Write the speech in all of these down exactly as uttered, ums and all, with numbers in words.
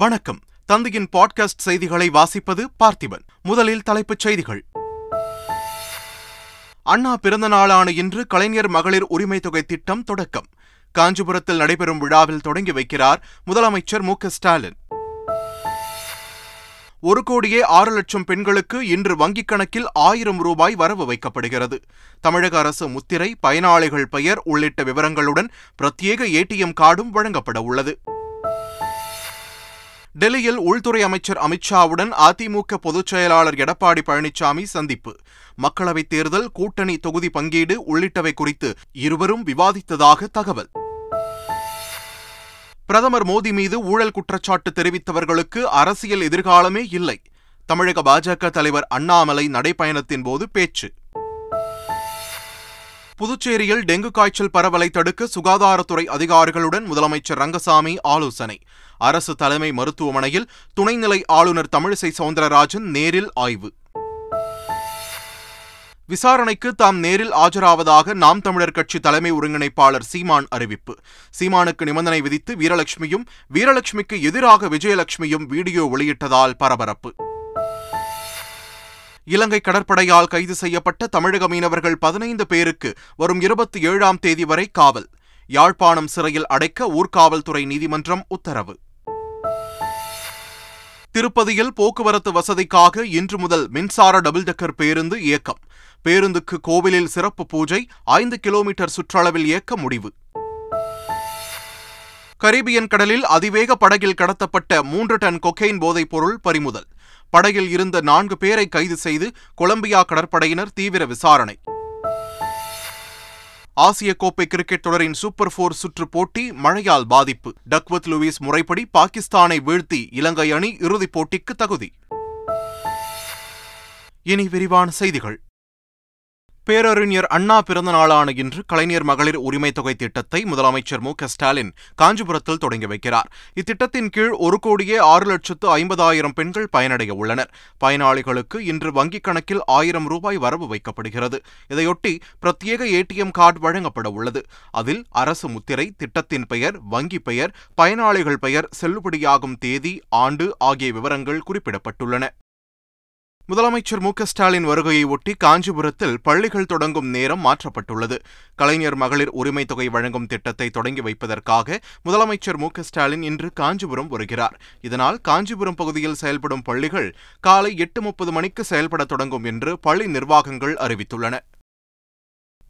வணக்கம். தந்தையின் பாட்காஸ்ட் செய்திகளை வாசிப்பது பார்த்திபன். முதலில் தலைப்புச் செய்திகள். அண்ணா பிறந்த நாளான இன்று கலைஞர் மகளிர் உரிமை தொகை திட்டம் தொடக்கம். காஞ்சிபுரத்தில் நடைபெறும் விழாவில் தொடங்கி வைக்கிறார் முதலமைச்சர் மு க ஸ்டாலின். ஒரு கோடியே ஆறு லட்சம் பெண்களுக்கு இன்று வங்கிக் கணக்கில் ஆயிரம் ரூபாய் வரவு வைக்கப்படுகிறது. தமிழக அரசு முத்திரை, பயனாளிகள் பெயர் உள்ளிட்ட விவரங்களுடன் பிரத்யேக ஏடிஎம் கார்டும் வழங்கப்பட உள்ளது. டெல்லியில் உள்துறை அமைச்சர் அமித்ஷாவுடன் அதிமுக பொதுச் செயலாளர் எடப்பாடி பழனிசாமி சந்திப்பு. மக்களவைத் தேர்தல், கூட்டணி தொகுதி பங்கீடு உள்ளிட்டவை குறித்து இருவரும் விவாதித்ததாக தகவல். பிரதமர் மோடி மீது ஊழல் குற்றச்சாட்டு தெரிவித்தவர்களுக்கு அரசியல் எதிர்காலமே இல்லை. தமிழக பாஜக தலைவர் அண்ணாமலை நடைபயணத்தின் போது பேச்சு. புதுச்சேரியில் டெங்கு காய்ச்சல் பரவலை தடுக்க சுகாதாரத்துறை அதிகாரிகளுடன் முதலமைச்சர் ரங்கசாமி ஆலோசனை. அரசு தலைமை மருத்துவமனையில் துணைநிலை ஆளுநர் தமிழிசை சௌந்தரராஜன் நேரில் ஆய்வு. விசாரணைக்கு தாம் நேரில் ஆஜராவதாக நாம் தமிழர் கட்சி தலைமை ஒருங்கிணைப்பாளர் சீமான் அறிவிப்பு. சீமானுக்கு நிபந்தனை விதித்து வீரலட்சுமியும், வீரலட்சுமிக்கு எதிராக விஜயலட்சுமியும் வீடியோ வெளியிட்டதால் பரபரப்பு. இலங்கை கடற்படையால் கைது செய்யப்பட்ட தமிழக மீனவர்கள் பதினைந்து பேருக்கு வரும் இருபத்தி ஏழாம் தேதி வரை காவல். யாழ்ப்பாணம் சிறையில் அடைக்க ஊர்காவல்துறை நீதிமன்றம் உத்தரவு. திருப்பதியில் போக்குவரத்து வசதிக்காக இன்று முதல் மின்சார டபுள் டெக்கர் பேருந்து இயக்கம். பேருந்துக்கு கோவிலில் சிறப்பு பூஜை. ஐந்து கிலோமீட்டர் சுற்றளவில் இயக்க முடிவு. கரீபியன் கடலில் அதிவேக படகில் கடத்தப்பட்ட மூன்று டன் கொக்கைன் போதைப் பொருள் பறிமுதல். படகில் இருந்த நான்கு பேரை கைது செய்து கொலம்பியா கடற்படையினர் தீவிர விசாரணை. ஆசிய கோப்பை கிரிக்கெட் தொடரின் சூப்பர் போர் சுற்று போட்டி மழையால் பாதிப்பு. டக்வத் லூயிஸ் முறைப்படி பாகிஸ்தானை வீழ்த்தி இலங்கை அணி இறுதிப் போட்டிக்கு தகுதி. இனி விரிவான செய்திகள். பேரறிஞர் அண்ணா பிறந்த நாளான இன்று கலைஞர் மகளிர் உரிமை தொகை திட்டத்தை முதலமைச்சர் மு க ஸ்டாலின் காஞ்சிபுரத்தில் தொடங்கி வைக்கிறார். இத்திட்டத்தின் கீழ் ஒரு கோடியே ஆறு லட்சத்து ஐம்பதாயிரம் பெண்கள் பயனடைய உள்ளனர். பயனாளிகளுக்கு இன்று வங்கிக் கணக்கில் ஆயிரம் ரூபாய் வரவு வைக்கப்படுகிறது. இதையொட்டி பிரத்யேக ஏடிஎம் கார்டு வழங்கப்பட உள்ளது. அதில் அரசு முத்திரை, திட்டத்தின் பெயர், வங்கி பெயர், பயனாளிகள் பெயர், செல்லுபடியாகும் தேதி, ஆண்டு ஆகிய விவரங்கள் குறிப்பிடப்பட்டுள்ளன. முதலமைச்சர் மு க ஸ்டாலின் வருகையை ஒட்டி காஞ்சிபுரத்தில் பள்ளிகள் தொடங்கும் நேரம் மாற்றப்பட்டுள்ளது. கலைஞர் மகளிர் உரிமை தொகை வழங்கும் திட்டத்தை தொடங்கி வைப்பதற்காக முதலமைச்சர் மு க ஸ்டாலின் இன்று காஞ்சிபுரம் வருகிறார். இதனால் காஞ்சிபுரம் பகுதியில் செயல்படும் பள்ளிகள் காலை எட்டு முப்பது மணிக்கு செயல்பட தொடங்கும் என்று பள்ளி நிர்வாகங்கள் அறிவித்துள்ளன.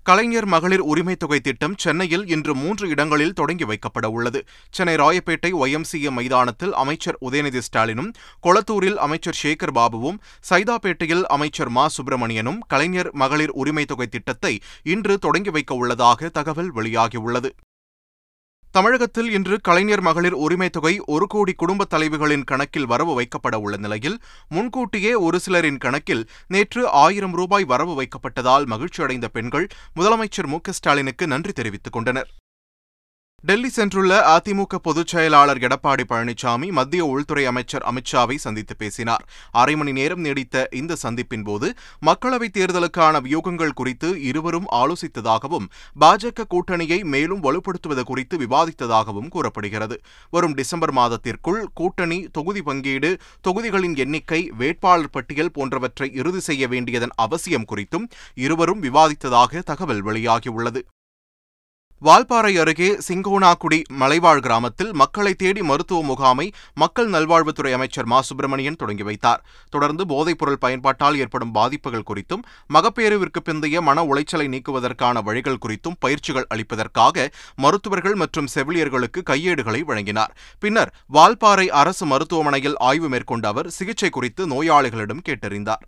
கலைஞர் மகளிர் உரிமை தொகை திட்டம் சென்னையில் இன்று மூன்று இடங்களில் தொடங்கி வைக்கப்பட உள்ளது. Chennai Royapettah Y M C A மைதானத்தில் அமைச்சர் உதயநிதி ஸ்டாலினும், கொளத்தூரில் அமைச்சர் சேகர் பாபுவும், சைதாப்பேட்டையில் அமைச்சர் மா சுப்பிரமணியனும் கலைஞர் மகளிர் உரிமை தொகை திட்டத்தை இன்று தொடங்கி வைக்க உள்ளதாக தகவல் வெளியாகியுள்ளது. தமிழகத்தில் இன்று கலைஞர் மகளிர் உரிமைத் தொகை ஒரு கோடி குடும்பத் தலைவிகளின் கணக்கில் வரவு வைக்கப்பட உள்ள நிலையில் முன்கூட்டியே ஒரு சிலரின் கணக்கில் நேற்று ஆயிரம் ரூபாய் வரவு வைக்கப்பட்டதால் மகிழ்ச்சியடைந்த பெண்கள் முதலமைச்சர் மு க ஸ்டாலினுக்கு நன்றி தெரிவித்துக் கொண்டனர். டெல்லி சென்றுள்ள அதிமுக பொதுச் செயலாளர் எடப்பாடி பழனிசாமி மத்திய உள்துறை அமைச்சர் அமித்ஷாவை சந்தித்து பேசினார். அரை மணி நேரம் நீடித்த இந்த சந்திப்பின் போது மக்களவைத் தேர்தலுக்கான வியூகங்கள் குறித்து இருவரும் ஆலோசித்ததாகவும், பாஜக கூட்டணியை மேலும் வலுப்படுத்துவது குறித்து விவாதித்ததாகவும் கூறப்படுகிறது. வரும் டிசம்பர் மாதத்திற்குள் கூட்டணி, தொகுதி பங்கீடு, தொகுதிகளின் எண்ணிக்கை, வேட்பாளர் பட்டியல் போன்றவற்றை இறுதி செய்ய வேண்டியதன் அவசியம் குறித்தும் இருவரும் விவாதித்ததாக தகவல் வெளியாகியுள்ளது. வால்பாறை அருகே சிங்கோனாக்குடி மலைவாழ் கிராமத்தில் மக்களை தேடி மருத்துவ முகாமை மக்கள் நல்வாழ்வுத்துறை அமைச்சர் மா சுப்பிரமணியன் தொடங்கி வைத்தார். தொடர்ந்து போதைப்பொருள் பயன்பாட்டால் ஏற்படும் பாதிப்புகள் குறித்தும், மகப்பேறுவிற்கு பிந்தைய மன உளைச்சலை நீக்குவதற்கான வழிகள் குறித்தும் பயிற்சிகள் அளிப்பதற்காக மருத்துவர்கள் மற்றும் செவிலியர்களுக்கு கையேடுகளை வழங்கினார். பின்னர் வால்பாறை அரசு மருத்துவமனையில் ஆய்வு மேற்கொண்ட அவர் சிகிச்சை குறித்து நோயாளிகளிடம் கேட்டறிந்தார்.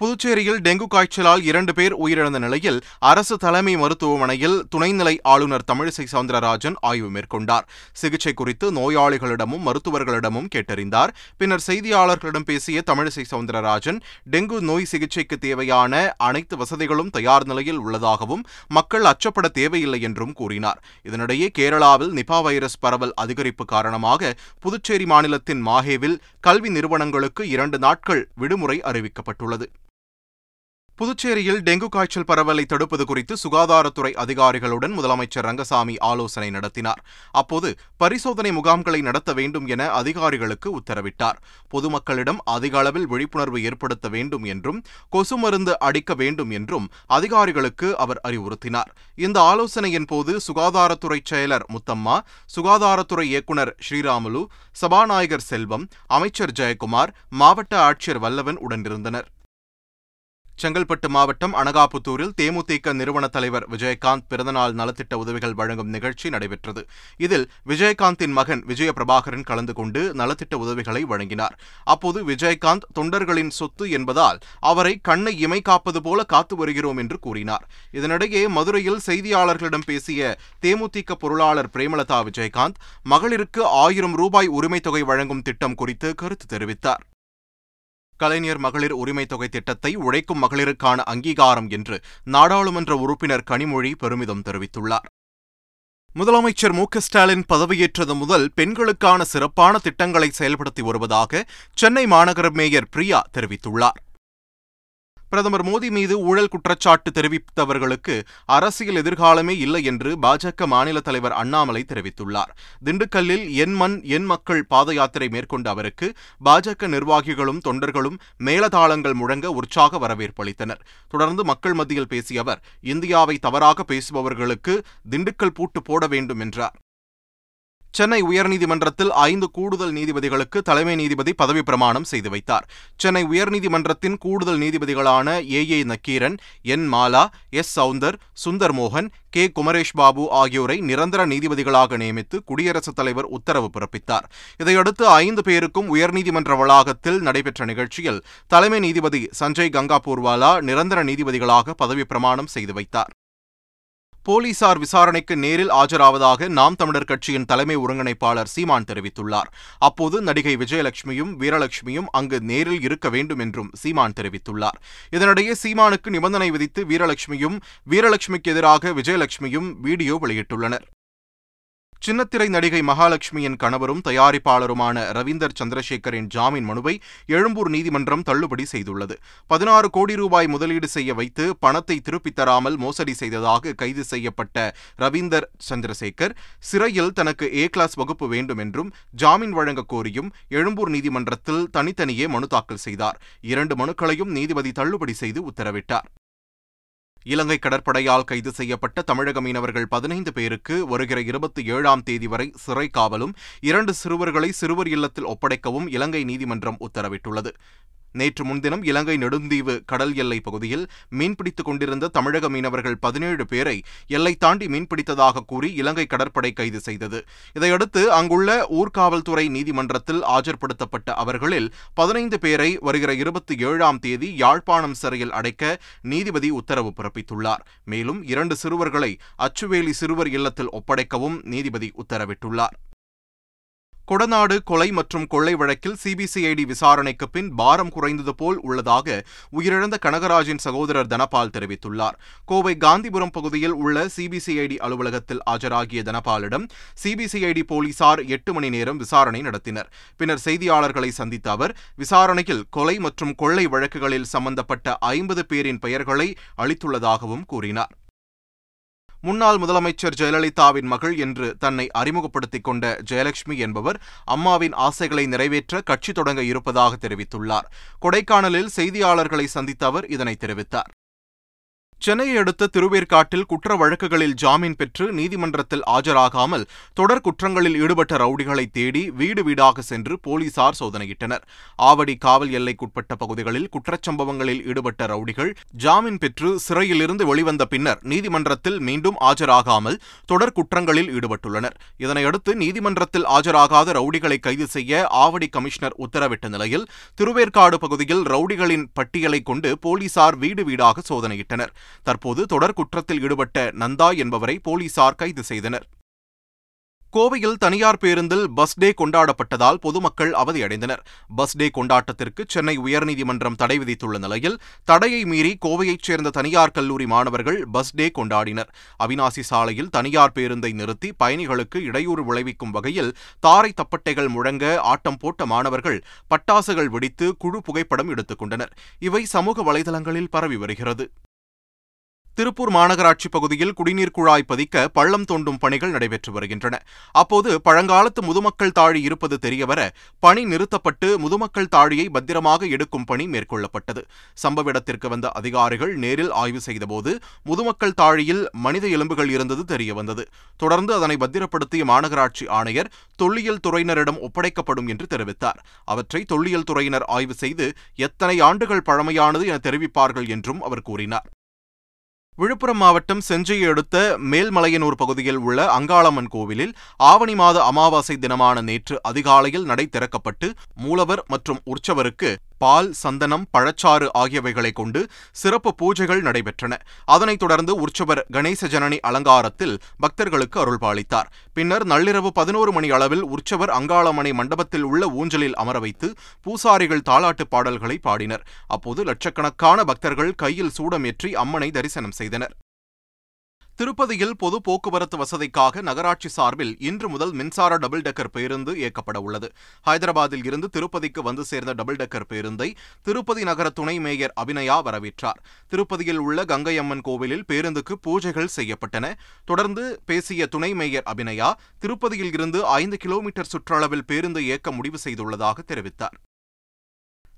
புதுச்சேரியில் டெங்கு காய்ச்சலால் இரண்டு பேர் உயிரிழந்த நிலையில் அரசு தலைமை மருத்துவமனையில் துணைநிலை ஆளுநர் தமிழிசை சௌந்தரராஜன் ஆய்வு மேற்கொண்டார். சிகிச்சை குறித்து நோயாளிகளிடமும் மருத்துவர்களிடமும் கேட்டறிந்தார். பின்னர் செய்தியாளர்களிடம் பேசிய தமிழிசை சௌந்தரராஜன் டெங்கு நோய் சிகிச்சைக்கு தேவையான அனைத்து வசதிகளும் தயார் நிலையில் உள்ளதாகவும், மக்கள் அச்சப்பட தேவையில்லை என்றும் கூறினார். இதனிடையே கேரளாவில் நிபா வைரஸ் பரவல் அதிகரிப்பு காரணமாக புதுச்சேரி மாநிலத்தின் மாஹேவில் கல்வி நிறுவனங்களுக்கு இரண்டு நாட்கள் விடுமுறை அறிவிக்கப்பட்டுள்ளது. புதுச்சேரியில் டெங்கு காய்ச்சல் பரவலை தடுப்பது குறித்து சுகாதாரத்துறை அதிகாரிகளுடன் முதலமைச்சர் ரங்கசாமி ஆலோசனை நடத்தினார். அப்போது பரிசோதனை முகாம்களை நடத்த வேண்டும் என அதிகாரிகளுக்கு உத்தரவிட்டார். பொதுமக்களிடம் அதிக அளவில் விழிப்புணர்வு ஏற்படுத்த வேண்டும் என்றும் கொசு மருந்து அடிக்க வேண்டும் என்றும் அதிகாரிகளுக்கு அவர் அறிவுறுத்தினார். இந்த ஆலோசனையின் போது சுகாதாரத்துறை செயலர் முத்தம்மா, சுகாதாரத்துறை இயக்குநர் ஸ்ரீராமுலு, சபாநாயகர் செல்வம், அமைச்சர் ஜெயக்குமார், மாவட்ட ஆட்சியர் வல்லவன் உடனிருந்தனர். செங்கல்பட்டு மாவட்டம் அனகாபுத்தூரில் தேமுதிக நிறுவன தலைவர் விஜயகாந்த் பிறந்தநாள் நலத்திட்ட உதவிகள் வழங்கும் நிகழ்ச்சி நடைபெற்றது. இதில் விஜயகாந்தின் மகன் விஜயபிரபாகரன் கலந்து கொண்டு நலத்திட்ட உதவிகளை வழங்கினார். அப்போது விஜயகாந்த் தொண்டர்களின் சொத்து என்பதால் அவரை கண்ணை இமை காப்பது போல காத்து வருகிறோம் என்று கூறினார். இதனிடையே மதுரையில் செய்தியாளர்களிடம் பேசிய தேமுதிக பொருளாளர் பிரேமலதா, விஜயகாந்த் மகளிருக்கு ஆயிரம் ரூபாய் உரிமைத் தொகை வழங்கும் திட்டம் குறித்து கருத்து தெரிவித்தார். கலைஞர் மகளிர் உரிமைத் தொகை திட்டத்தை உழைக்கும் மகளிருக்கான அங்கீகாரம் என்று நாடாளுமன்ற உறுப்பினர் கனிமொழி பெருமிதம் தெரிவித்துள்ளார். முதலமைச்சர் மு க ஸ்டாலின் பதவியேற்றது முதல் பெண்களுக்கான சிறப்பான திட்டங்களை செயல்படுத்தி வருவதாக சென்னை மாநகர மேயர் பிரியா தெரிவித்துள்ளார். பிரதமர் மோடி மீது ஊழல் குற்றச்சாட்டு தெரிவித்தவர்களுக்கு அரசியல் எதிர்காலமே இல்லை என்று பாஜக மாநில தலைவர் அண்ணாமலை தெரிவித்துள்ளார். திண்டுக்கல்லில் என் மண் என் மக்கள் பாத யாத்திரை மேற்கொண்ட அவருக்கு பாஜக நிர்வாகிகளும் தொண்டர்களும் மேலதாளங்கள் முழங்க உற்சாக வரவேற்பு அளித்தனர். தொடர்ந்து மக்கள் மத்தியில் பேசிய அவர், இந்தியாவை தவறாக பேசுபவர்களுக்கு திண்டுக்கல் பூட்டு போட வேண்டும் என்றார். சென்னை உயர்நீதிமன்றத்தில் ஐந்து கூடுதல் நீதிபதிகளுக்கு தலைமை நீதிபதி பதவிப் பிரமாணம் செய்து வைத்தார். சென்னை உயர்நீதிமன்றத்தின் கூடுதல் நீதிபதிகளான A A Nakkeeran, N Mala, S Soundar, Sundar மோகன், கே குமரேஷ் பாபு ஆகியோரை நிரந்தர நீதிபதிகளாக நியமித்து குடியரசுத் தலைவர் உத்தரவு பிறப்பித்தார். இதையடுத்து ஐந்து பேருக்கும் உயர்நீதிமன்ற வளாகத்தில் நடைபெற்ற நிகழ்ச்சியில் தலைமை நீதிபதி சஞ்சய் கங்காபூர்வாலா நிரந்தர நீதிபதிகளாக பதவிப் பிரமாணம் செய்து வைத்தார். போலீசார் விசாரணைக்கு நேரில் ஆஜராவதாக நாம் தமிழர் கட்சியின் தலைமை ஒருங்கிணைப்பாளர் சீமான் தெரிவித்துள்ளார். அப்போது நடிகை விஜயலட்சுமியும் வீரலட்சுமியும் அங்கு நேரில் இருக்க வேண்டும் என்றும் சீமான் தெரிவித்துள்ளார். இதனிடையே சீமானுக்கு நிபந்தனை விதித்து வீரலட்சுமியும் வீரலட்சுமிக்கு எதிராக விஜயலட்சுமியும் வீடியோ வெளியிட்டுள்ளனர். சின்னத்திரை நடிகை மகாலட்சுமியின் கணவரும் தயாரிப்பாளருமான ரவீந்தர் சந்திரசேகரின் ஜாமீன் மனுவை எழும்பூர் நீதிமன்றம் தள்ளுபடி செய்துள்ளது. பதினாறு கோடி ரூபாய் முதலீடு செய்ய வைத்து பணத்தை திருப்பித் தராமல் மோசடி செய்ததாக கைது செய்யப்பட்ட ரவீந்தர் சந்திரசேகர் சிறையில் தனக்கு ஏ கிளாஸ் வகுப்பு வேண்டும் என்றும் ஜாமீன் வழங்கக் கோரியும் எழும்பூர் நீதிமன்றத்தில் தனித்தனியே மனு தாக்கல் செய்தார். இரண்டு மனுக்களையும் நீதிபதி தள்ளுபடி செய்து உத்தரவிட்டார். இலங்கை கடற்படையால் கைது செய்யப்பட்ட தமிழக மீனவர்கள் பதினைந்து பேருக்கு வருகிற இருபத்தி ஏழாம் தேதி வரை சிறை காவலும் இரண்டு சிறுவர்களை சிறுவர் இல்லத்தில் ஒப்படைக்கவும் இலங்கை நீதிமன்றம் உத்தரவிட்டுள்ளது. நேற்று முன்தினம் இலங்கை நெடுந்தீவு கடல் எல்லை பகுதியில் மீன்பிடித்துக் கொண்டிருந்த தமிழக மீனவர்கள் பதினேழு பேரை எல்லை தாண்டி மீன்பிடித்ததாக கூறி இலங்கை கடற்படை கைது செய்தது. இதையடுத்து அங்குள்ள ஊர்காவல்துறை நீதிமன்றத்தில் ஆஜர்படுத்தப்பட்ட அவர்களில் பதினைந்து பேரை வருகிற இருபத்தி ஏழாம் தேதி யாழ்ப்பாணம் சிறையில் அடைக்க நீதிபதி உத்தரவு பிறப்பித்துள்ளார். மேலும் இரண்டு சிறுவர்களை அச்சுவேலி சிறுவர் இல்லத்தில் ஒப்படைக்கவும் நீதிபதி உத்தரவிட்டுள்ளார். கொடநாடு கொலை மற்றும் கொள்ளை வழக்கில் சிபிசிஐடி விசாரணைக்கு பின் பாரம் குறைந்தது போல் உள்ளதாக உயிரிழந்த கனகராஜின் சகோதரர் தனபால் தெரிவித்துள்ளார். கோவை காந்திபுரம் பகுதியில் உள்ள சிபிசிஐடி அலுவலகத்தில் ஆஜராகிய தனபாலிடம் சிபிசிஐடி போலீசார் எட்டு மணி நேரம் விசாரணை நடத்தினர். பின்னர் செய்தியாளர்களை சந்தித்த அவர், விசாரணையில் கொலை மற்றும் கொள்ளை வழக்குகளில் சம்பந்தப்பட்ட ஐம்பது பேரின் பெயர்களை அளித்துள்ளதாகவும் கூறினார். முன்னாள் முதலமைச்சர் ஜெயலலிதாவின் மகள் என்று தன்னை அறிமுகப்படுத்திக் கொண்ட ஜெயலட்சுமி என்பவர் அம்மாவின் ஆசைகளை நிறைவேற்ற கட்சி தொடங்க இருப்பதாக தெரிவித்துள்ளார். கொடைக்கானலில் செய்தியாளர்களை சந்தித்த அவர் இதனை தெரிவித்தார். சென்னையை அடுத்த திருவேற்காட்டில் குற்ற வழக்குகளில் ஜாமீன் பெற்று நீதிமன்றத்தில் ஆஜராகாமல் தொடர் குற்றங்களில் ஈடுபட்ட ரவுடிகளை தேடி வீடு வீடாக சென்று போலீசார் சோதனையிட்டனர். ஆவடி காவல் எல்லைக்குட்பட்ட பகுதிகளில் குற்றச்சம்பவங்களில் ஈடுபட்ட ரவுடிகள் ஜாமீன் பெற்று சிறையிலிருந்து வெளிவந்த பின்னர் நீதிமன்றத்தில் மீண்டும் ஆஜராகாமல் தொடர் குற்றங்களில் ஈடுபட்டுள்ளனர். இதனையடுத்து நீதிமன்றத்தில் ஆஜராகாத ரவுடிகளை கைது செய்ய ஆவடி கமிஷனர் உத்தரவிட்ட நிலையில் திருவேற்காடு பகுதியில் ரவுடிகளின் பட்டியலை கொண்டு போலீசார் வீடு வீடாக சோதனையிட்டனர். தற்போது தொடர் குற்றத்தில் ஈடுபட்ட நந்தா என்பவரை போலீசார் கைது செய்தனர். கோவையில் தனியார் பேருந்தில் பஸ் டே கொண்டாடப்பட்டதால் பொதுமக்கள் அவதியடைந்தனர். பஸ் டே கொண்டாட்டத்திற்கு சென்னை உயர்நீதிமன்றம் தடை விதித்துள்ள நிலையில் தடையை மீறி கோவையைச் சேர்ந்த தனியார் கல்லூரி மாணவர்கள் பஸ் டே கொண்டாடினர். அவிநாசி சாலையில் தனியார் பேருந்தை நிறுத்தி பயணிகளுக்கு இடையூறு விளைவிக்கும் வகையில் தாரை தப்பட்டைகள் முழங்க ஆட்டம் போட்ட மாணவர்கள் பட்டாசுகள் வெடித்து குழு புகைப்படம் எடுத்துக் கொண்டனர். இவை சமூக வலைதளங்களில் பரவி வருகிறது. திருப்பூர் மாநகராட்சி பகுதியில் குடிநீர் குழாய் பதிக்க பள்ளம் தோண்டும் பணிகள் நடைபெற்று வருகின்றன. அப்போது பழங்காலத்து முதுமக்கள் தாழி இருப்பது தெரியவர பணி நிறுத்தப்பட்டு முதுமக்கள் தாழியை பத்திரமாக எடுக்கும் பணி மேற்கொள்ளப்பட்டது. சம்பவ இடத்திற்கு வந்த அதிகாரிகள் நேரில் ஆய்வு செய்தபோது முதுமக்கள் தாழியில் மனித எலும்புகள் இருந்தது தெரியவந்தது. தொடர்ந்து அதனை பத்திரப்படுத்திய மாநகராட்சி ஆணையர் தொல்லியல் துறையினரிடம் ஒப்படைக்கப்படும் என்று தெரிவித்தார். அவற்றை தொல்லியல் துறையினர் ஆய்வு செய்து எத்தனை ஆண்டுகள் பழமையானது என தெரிவிப்பார்கள் என்றும் அவர் கூறினார். விழுப்புரம் மாவட்டம் செஞ்சியை அடுத்த மேல்மலையனூர் பகுதியில் உள்ள அங்காளம்மன் கோவிலில் ஆவணி மாத அமாவாசை தினமான நேற்று அதிகாலையில் நடை திறக்கப்பட்டு மூலவர் மற்றும் உற்சவருக்கு பால், சந்தனம், பழச்சாறு ஆகியவைகளை கொண்டு சிறப்பு பூஜைகள் நடைபெற்றன. அதனைத் தொடர்ந்து உற்சவர் கணேச ஜனனி அலங்காரத்தில் பக்தர்களுக்கு அருள்பாலித்தார். பின்னர் நள்ளிரவு பதினோரு மணி அளவில் உற்சவர் அங்காளம்மனை மண்டபத்தில் உள்ள ஊஞ்சலில் அமர வைத்து பூசாரிகள் தாலாட்டு பாடல்களை பாடினர். அப்போது லட்சக்கணக்கான பக்தர்கள் கையில் சூடமேற்றி அம்மனை தரிசனம் செய்தனர். திருப்பதியில் பொது போக்குவரத்து வசதிக்காக நகராட்சி சார்பில் இன்று முதல் மின்சார டபுள் டெக்கர் பேருந்து இயக்கப்பட உள்ளது. ஹைதராபாத்தில் இருந்து திருப்பதிக்கு வந்து சேர்ந்த டபுள் டெக்கர் பேருந்தை திருப்பதி நகர துணை மேயர் அபிநயா வரவேற்றார். திருப்பதியில் உள்ள கங்கையம்மன் கோவிலில் பேருந்துக்கு பூஜைகள் செய்யப்பட்டன. தொடர்ந்து பேசிய துணை மேயர் அபிநயா திருப்பதியில் இருந்து ஐந்து கிலோமீட்டர் சுற்றளவில் பேருந்து இயக்க முடிவு செய்துள்ளதாக தெரிவித்தார்.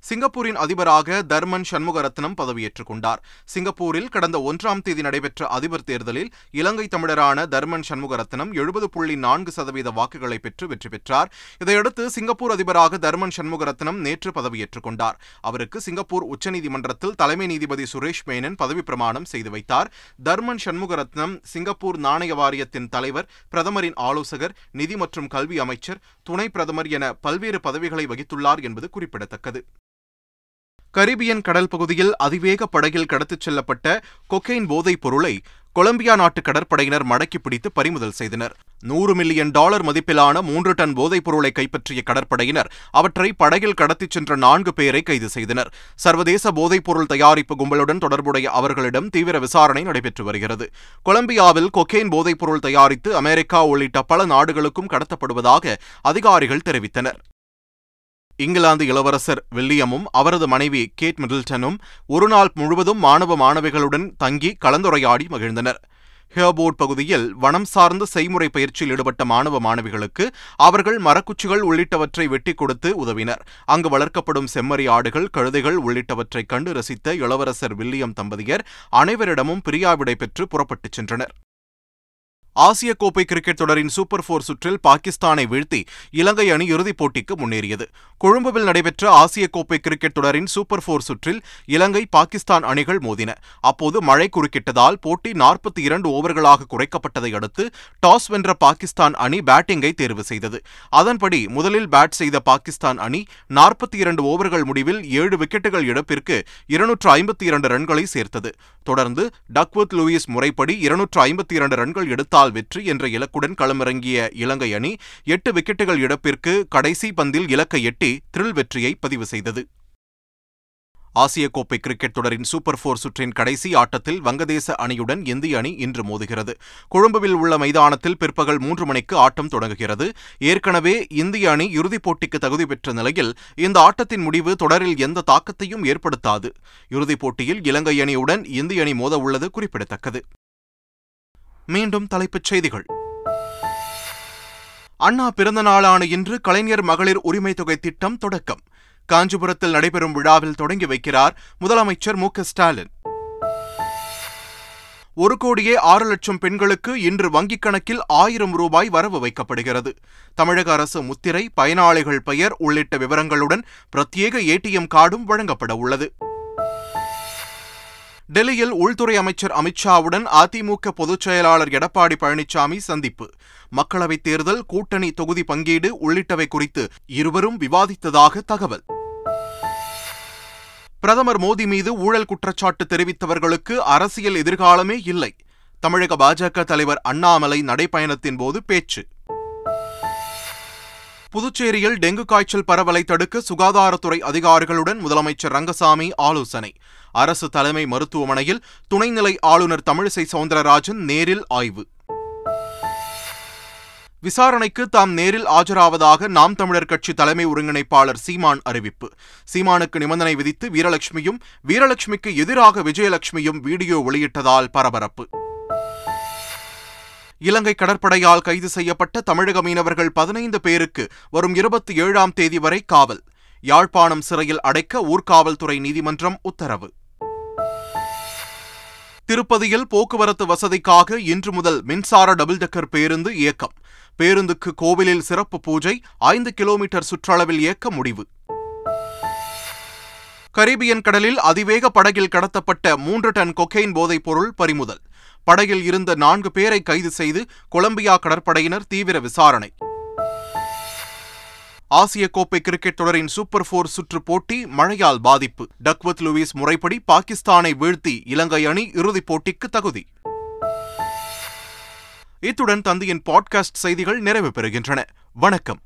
சிங்கப்பூரின் அதிபராக தர்மன் சண்முகரத்னம் பதவியேற்றுக் கொண்டார். சிங்கப்பூரில் கடந்த ஒன்றாம் தேதி நடைபெற்ற அதிபர் தேர்தலில் இலங்கை தமிழரான தர்மன் சண்முகரத்னம் எழுபது புள்ளி நான்கு சதவீத வாக்குகளை பெற்று வெற்றி பெற்றார். இதையடுத்து சிங்கப்பூர் அதிபராக தர்மன் சண்முகரத்னம் நேற்று பதவியேற்றுக் கொண்டார். அவருக்கு சிங்கப்பூர் உச்சநீதிமன்றத்தில் தலைமை நீதிபதி சுரேஷ் மேனன் பதவிப் பிரமாணம் செய்து வைத்தார். தர்மன் சண்முகரத்னம் சிங்கப்பூர் நாணய வாரியத்தின் தலைவர், பிரதமரின் ஆலோசகர், நிதி மற்றும் கல்வி அமைச்சர், துணை பிரதமர் என பல்வேறு பதவிகளை வகித்துள்ளார் என்பது குறிப்பிடத்தக்கது. கரிபியன் கடல் பகுதியில் அதிவேக படகில் கடத்திச் செல்லப்பட்ட கொக்கைன் போதைப் பொருளை கொலம்பியா நாட்டு கடற்படையினர் மடக்கி பிடித்து பறிமுதல் செய்தனர். நூறு மில்லியன் டாலர் மதிப்பிலான மூன்று டன் போதைப் பொருளை கைப்பற்றிய கடற்படையினர் அவற்றை படகில் கடத்திச் சென்ற நான்கு பேரை கைது செய்தனர். சர்வதேச போதைப் பொருள் தயாரிப்பு கும்பலுடன் தொடர்புடைய அவர்களிடம் தீவிர விசாரணை நடைபெற்று வருகிறது. கொலம்பியாவில் கொக்கெயின் போதைப் பொருள் தயாரித்து அமெரிக்கா உள்ளிட்ட பல நாடுகளுக்கும் கடத்தப்படுவதாக அதிகாரிகள் தெரிவித்தனர். இங்கிலாந்து இளவரசர் வில்லியமும் அவரது மனைவி கேட் மிடில்டனும் ஒருநாள் முழுவதும் மாணவ மாணவிகளுடன் தங்கி கலந்துரையாடி மகிழ்ந்தனர். ஹேபோர்ட் பகுதியில் வனம் சார்ந்த செய்முறை பயிற்சியில் ஈடுபட்ட மாணவ மாணவிகளுக்கு அவர்கள் மரக்குச்சிகள் உள்ளிட்டவற்றை வெட்டி கொடுத்து உதவினர். அங்கு வளர்க்கப்படும் செம்மறி ஆடுகள், கழுதைகள் உள்ளிட்டவற்றை கண்டு ரசித்த இளவரசர் வில்லியம் தம்பதியர் அனைவரிடமும் பிரியா விடை பெற்று புறப்பட்டுச் சென்றனர். ஆசிய கோப்பை கிரிக்கெட் தொடரின் சூப்பர் நான்கு சுற்றில் பாகிஸ்தானை வீழ்த்தி இலங்கை அணி இறுதிப் போட்டிக்கு முன்னேறியது. கொழும்புவில் நடைபெற்ற ஆசிய கோப்பை கிரிக்கெட் தொடரின் சூப்பர் நான்கு சுற்றில் இலங்கை பாகிஸ்தான் அணிகள் மோதின. அப்போது மழை குறுக்கிட்டதால் போட்டி நாற்பத்தி இரண்டு ஓவர்களாக குறைக்கப்பட்டதை அடுத்து டாஸ் வென்ற பாகிஸ்தான் அணி பேட்டிங்கை தேர்வு செய்தது. அதன்படி முதலில் பேட் செய்த பாகிஸ்தான் அணி நாற்பத்தி இரண்டு ஓவர்கள் முடிவில் ஏழு விக்கெட்டுகள் இழப்பிற்கு இருநூற்று ஐம்பத்தி இரண்டு ரன்களை சேர்த்தது. தொடர்ந்து டக்வர்த் லூயிஸ் முறைப்படி இருநூற்று ஐம்பத்தி இரண்டு ரன்கள் எடுத்தால் வெற்றி என்ற இலக்குடன் களமிறங்கிய இலங்கை அணி எட்டு விக்கெட்டுகள் இழப்பிற்கு கடைசி பந்தில் இலக்கை எட்டி த்ரில் வெற்றியை பதிவு செய்தது. ஆசிய கோப்பை கிரிக்கெட் தொடரின் சூப்பர் நான்கு சுற்றின் கடைசி ஆட்டத்தில் வங்கதேச அணியுடன் இந்திய அணி இன்று மோதுகிறது. கொழும்புவில் உள்ள மைதானத்தில் பிற்பகல் மூன்று மணிக்கு ஆட்டம் தொடங்குகிறது. ஏற்கனவே இந்திய அணி இறுதிப் போட்டிக்கு தகுதி பெற்ற நிலையில் இந்த ஆட்டத்தின் முடிவு தொடரில் எந்த தாக்கத்தையும் ஏற்படுத்தாது. இறுதிப் போட்டியில் இலங்கை அணியுடன் இந்திய அணி மோத உள்ளது குறிப்பிடத்தக்கது. மீண்டும் தலைப்புச் செய்திகள். அண்ணா பிறந்த நாளான இன்று கலைஞர் மகளிர் உரிமை தொகை திட்டம் தொடக்கம். காஞ்சிபுரத்தில் நடைபெறும் விழாவில் தொடங்கி வைக்கிறார் முதலமைச்சர் மு க ஸ்டாலின். ஒரு கோடியே ஆறு லட்சம் பெண்களுக்கு இன்று வங்கிக் கணக்கில் ஆயிரம் ரூபாய் வரவு வைக்கப்படுகிறது. தமிழக அரசு முத்திரை, பயனாளிகள் பெயர் உள்ளிட்ட விவரங்களுடன் பிரத்யேக ஏடிஎம் கார்டும் வழங்கப்பட உள்ளது. டெல்லியில் உள்துறை அமைச்சர் அமித்ஷாவுடன் அதிமுக பொதுச் செயலாளர் எடப்பாடி பழனிசாமி சந்திப்பு. மக்களவைத் தேர்தல், கூட்டணி தொகுதி பங்கீடு உள்ளிட்டவை குறித்து இருவரும் விவாதித்ததாக தகவல். பிரதமர் மோடி மீது ஊழல் குற்றச்சாட்டு தெரிவித்தவர்களுக்கு அரசியல் எதிர்காலமே இல்லை. தமிழக பாஜக தலைவர் அண்ணாமலை நடைபயணத்தின் போது பேச்சு. புதுச்சேரியில் டெங்கு காய்ச்சல் பரவலை தடுக்க சுகாதாரத்துறை அதிகாரிகளுடன் முதலமைச்சர் ரங்கசாமி ஆலோசனை. அரசு தலைமை மருத்துவமனையில் துணைநிலை ஆளுநர் தமிழிசை சௌந்தரராஜன் நேரில் ஆய்வு. விசாரணைக்கு தாம் நேரில் ஆஜராவதாக நாம் தமிழர் கட்சி தலைமை ஒருங்கிணைப்பாளர் சீமான் அறிவிப்பு. சீமானுக்கு நிபந்தனை விதித்து வீரலட்சுமியும் வீரலட்சுமிக்கு எதிராக விஜயலட்சுமியும் வீடியோ வெளியிட்டதால் பரபரப்பு. இலங்கை கடற்படையால் கைது செய்யப்பட்ட தமிழக மீனவர்கள் பதினைந்து பேருக்கு வரும் இருபத்தி ஏழாம் தேதி வரை காவல். யாழ்ப்பாணம் சிறையில் அடைக்க ஊர்காவல்துறை நீதிமன்றம் உத்தரவு. திருப்பதியில் போக்குவரத்து வசதிக்காக இன்று முதல் மின்சார டபுள் டெக்கர் பேருந்து இயக்கம். பேருந்துக்கு கோவிலில் சிறப்பு பூஜை. ஐந்து கிலோமீட்டர் சுற்றளவில் இயக்க முடிவு. கரீபியன் கடலில் அதிவேக படகில் கடத்தப்பட்ட மூன்று டன் கொக்கைன் போதைப் பொருள் பறிமுதல். படகில் இருந்த நான்கு பேரை கைது செய்து கொலம்பியா கடற்படையினர் தீவிர விசாரணை. ஆசிய கோப்பை கிரிக்கெட் தொடரின் சூப்பர் போர் சுற்று போட்டி மழையால் பாதிப்பு. டக்வத் லூயிஸ் முறைப்படி பாகிஸ்தானை வீழ்த்தி இலங்கை அணி இறுதிப் போட்டிக்கு தகுதி. இத்துடன் தந்தியின் பாட்காஸ்ட் செய்திகள் நிறைவு பெறுகின்றன. வணக்கம்.